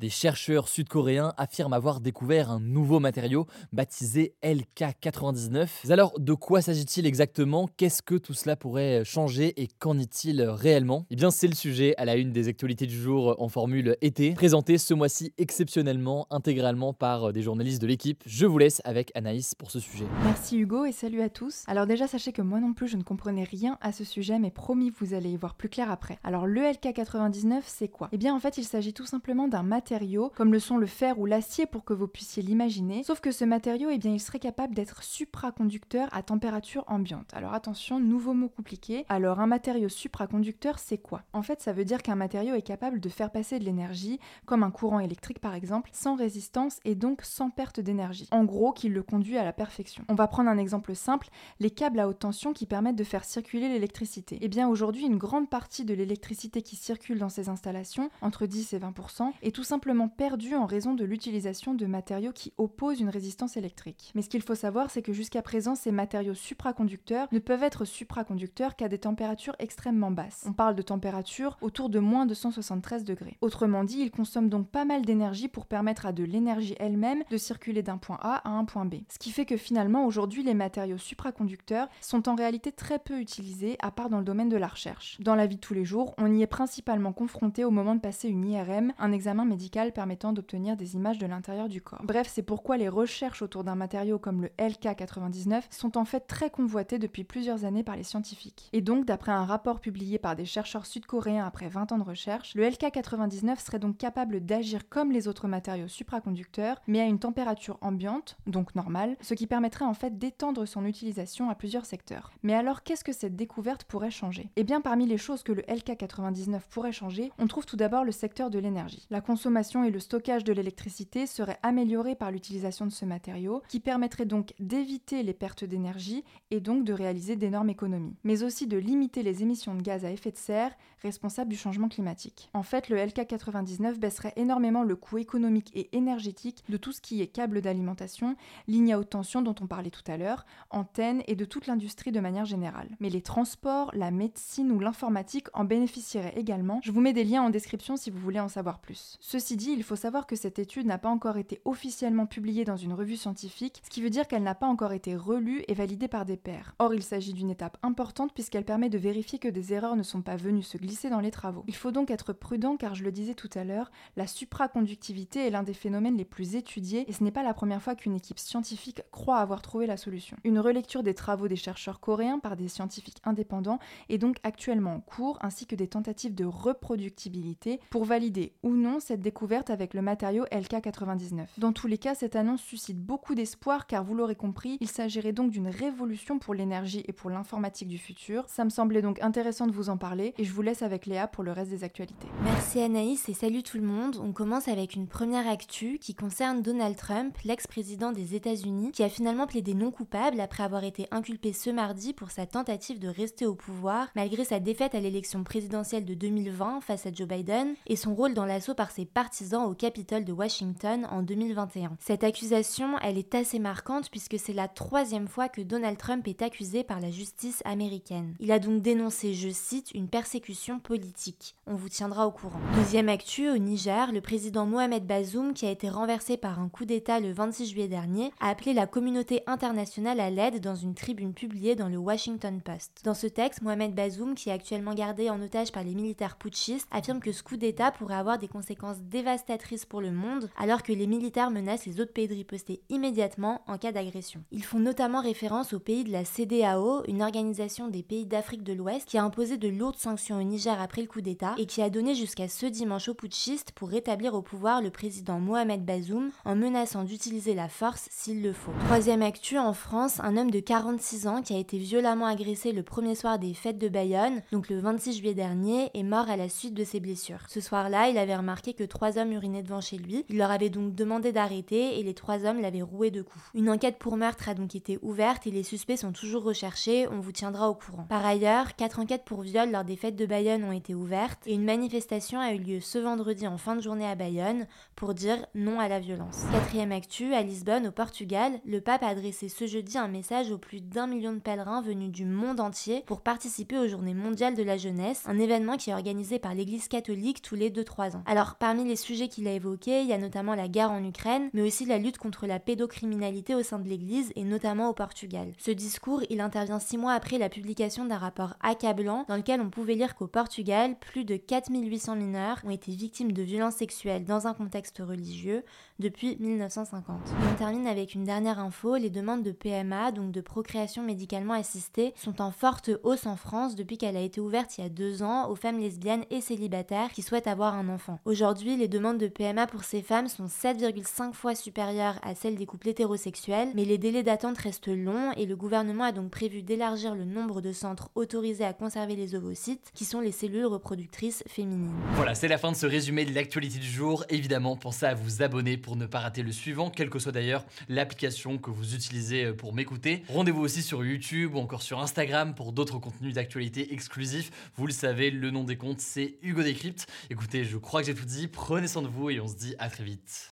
Des chercheurs sud-coréens affirment avoir découvert un nouveau matériau baptisé LK99. Alors, de quoi s'agit-il exactement ? Qu'est-ce que tout cela pourrait changer et qu'en est-il réellement ? Eh bien, c'est le sujet à la une des actualités du jour en formule été, présenté ce mois-ci exceptionnellement, intégralement par des journalistes de l'équipe. Je vous laisse avec Anaïs pour ce sujet. Merci Hugo et salut à tous. Alors déjà, sachez que moi non plus, je ne comprenais rien à ce sujet, mais promis, vous allez y voir plus clair après. Alors, le LK99, c'est quoi ? Eh bien, en fait, il s'agit tout simplement d'un matériau, comme le sont le fer ou l'acier pour que vous puissiez l'imaginer, sauf que ce matériau, eh bien, il serait capable d'être supraconducteur à température ambiante. Alors attention, nouveau mot compliqué. Alors un matériau supraconducteur, c'est quoi ? En fait, ça veut dire qu'un matériau est capable de faire passer de l'énergie, comme un courant électrique par exemple, sans résistance et donc sans perte d'énergie. En gros, qu'il le conduit à la perfection. On va prendre un exemple simple, les câbles à haute tension qui permettent de faire circuler l'électricité. Eh bien aujourd'hui, une grande partie de l'électricité qui circule dans ces installations, entre 10 et 20%, est tout simplement perdu en raison de l'utilisation de matériaux qui opposent une résistance électrique. Mais ce qu'il faut savoir, c'est que jusqu'à présent, ces matériaux supraconducteurs ne peuvent être supraconducteurs qu'à des températures extrêmement basses. On parle de températures autour de moins de 173 degrés. Autrement dit, ils consomment donc pas mal d'énergie pour permettre à de l'énergie elle-même de circuler d'un point A à un point B. Ce qui fait que finalement, aujourd'hui, les matériaux supraconducteurs sont en réalité très peu utilisés, à part dans le domaine de la recherche. Dans la vie de tous les jours, on y est principalement confronté au moment de passer une IRM, un examen médical permettant d'obtenir des images de l'intérieur du corps. Bref, c'est pourquoi les recherches autour d'un matériau comme le LK99 sont en fait très convoitées depuis plusieurs années par les scientifiques. Et donc, d'après un rapport publié par des chercheurs sud-coréens après 20 ans de recherche, le LK99 serait donc capable d'agir comme les autres matériaux supraconducteurs, mais à une température ambiante, donc normale, ce qui permettrait en fait d'étendre son utilisation à plusieurs secteurs. Mais alors, qu'est-ce que cette découverte pourrait changer ? Eh bien, parmi les choses que le LK99 pourrait changer, on trouve tout d'abord le secteur de l'énergie. La consommation et le stockage de l'électricité seraient améliorés par l'utilisation de ce matériau, qui permettrait donc d'éviter les pertes d'énergie et donc de réaliser d'énormes économies, mais aussi de limiter les émissions de gaz à effet de serre responsables du changement climatique. En fait, le LK99 baisserait énormément le coût économique et énergétique de tout ce qui est câble d'alimentation, lignes à haute tension dont on parlait tout à l'heure, antennes et de toute l'industrie de manière générale. Mais les transports, la médecine ou l'informatique en bénéficieraient également. Je vous mets des liens en description si vous voulez en savoir plus. Ceci dit, il faut savoir que cette étude n'a pas encore été officiellement publiée dans une revue scientifique, ce qui veut dire qu'elle n'a pas encore été relue et validée par des pairs. Or, il s'agit d'une étape importante puisqu'elle permet de vérifier que des erreurs ne sont pas venues se glisser dans les travaux. Il faut donc être prudent car, je le disais tout à l'heure, la supraconductivité est l'un des phénomènes les plus étudiés et ce n'est pas la première fois qu'une équipe scientifique croit avoir trouvé la solution. Une relecture des travaux des chercheurs coréens par des scientifiques indépendants est donc actuellement en cours, ainsi que des tentatives de reproductibilité pour valider ou non cette découverte avec le matériau LK99. Dans tous les cas, cette annonce suscite beaucoup d'espoir car vous l'aurez compris, il s'agirait donc d'une révolution pour l'énergie et pour l'informatique du futur. Ça me semblait donc intéressant de vous en parler et je vous laisse avec Léa pour le reste des actualités. Merci Anaïs et salut tout le monde. On commence avec une première actu qui concerne Donald Trump, l'ex-président des États-Unis, qui a finalement plaidé non coupable après avoir été inculpé ce mardi pour sa tentative de rester au pouvoir malgré sa défaite à l'élection présidentielle de 2020 face à Joe Biden et son rôle dans l'assaut par ses partisans au Capitole de Washington en 2021. Cette accusation, elle est assez marquante puisque c'est la troisième fois que Donald Trump est accusé par la justice américaine. Il a donc dénoncé, je cite, une persécution politique. On vous tiendra au courant. Deuxième actu, au Niger, le président Mohamed Bazoum, qui a été renversé par un coup d'État le 26 juillet dernier, a appelé la communauté internationale à l'aide dans une tribune publiée dans le Washington Post. Dans ce texte, Mohamed Bazoum, qui est actuellement gardé en otage par les militaires putschistes, affirme que ce coup d'État pourrait avoir des conséquences dévastatrice pour le monde, alors que les militaires menacent les autres pays de riposter immédiatement en cas d'agression. Ils font notamment référence aux pays de la CEDEAO, une organisation des pays d'Afrique de l'Ouest qui a imposé de lourdes sanctions au Niger après le coup d'État et qui a donné jusqu'à ce dimanche aux putschistes pour rétablir au pouvoir le président Mohamed Bazoum en menaçant d'utiliser la force s'il le faut. Troisième actu, en France, un homme de 46 ans qui a été violemment agressé le premier soir des Fêtes de Bayonne, donc le 26 juillet dernier, est mort à la suite de ses blessures. Ce soir-là, il avait remarqué que 3 hommes urinaient devant chez lui. Il leur avait donc demandé d'arrêter et les 3 hommes l'avaient roué de coups. Une enquête pour meurtre a donc été ouverte et les suspects sont toujours recherchés, on vous tiendra au courant. Par ailleurs, 4 enquêtes pour viol lors des Fêtes de Bayonne ont été ouvertes et une manifestation a eu lieu ce vendredi en fin de journée à Bayonne pour dire non à la violence. Quatrième actu, à Lisbonne, au Portugal, le pape a adressé ce jeudi un message aux plus d'1 million de pèlerins venus du monde entier pour participer aux Journées Mondiales de la Jeunesse, un événement qui est organisé par l'Église catholique tous les 2-3 ans. Alors, parmi les sujets qu'il a évoqués, il y a notamment la guerre en Ukraine, mais aussi la lutte contre la pédocriminalité au sein de l'Église et notamment au Portugal. Ce discours, il intervient 6 mois après la publication d'un rapport accablant dans lequel on pouvait lire qu'au Portugal, plus de 4800 mineurs ont été victimes de violences sexuelles dans un contexte religieux depuis 1950. On termine avec une dernière info, les demandes de PMA, donc de procréation médicalement assistée, sont en forte hausse en France depuis qu'elle a été ouverte il y a 2 ans aux femmes lesbiennes et célibataires qui souhaitent avoir un enfant. Aujourd'hui, les demandes de PMA pour ces femmes sont 7,5 fois supérieures à celles des couples hétérosexuels, mais les délais d'attente restent longs et le gouvernement a donc prévu d'élargir le nombre de centres autorisés à conserver les ovocytes, qui sont les cellules reproductrices féminines. Voilà, c'est la fin de ce résumé de l'actualité du jour. Évidemment, pensez à vous abonner pour ne pas rater le suivant, quelle que soit d'ailleurs l'application que vous utilisez pour m'écouter. Rendez-vous aussi sur YouTube ou encore sur Instagram pour d'autres contenus d'actualité exclusifs. Vous le savez, le nom des comptes, c'est Hugo Décrypte. Écoutez, je crois que j'ai tout dit, prenez soin de vous et on se dit à très vite.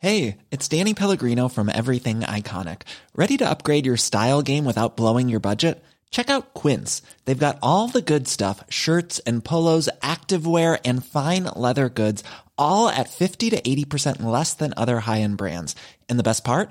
Hey, it's Danny Pellegrino from Everything Iconic. Ready to upgrade your style game without blowing your budget? Check out Quince. They've got all the good stuff, shirts and polos, activewear and fine leather goods, all at 50 to 80% less than other high-end brands. And the best part?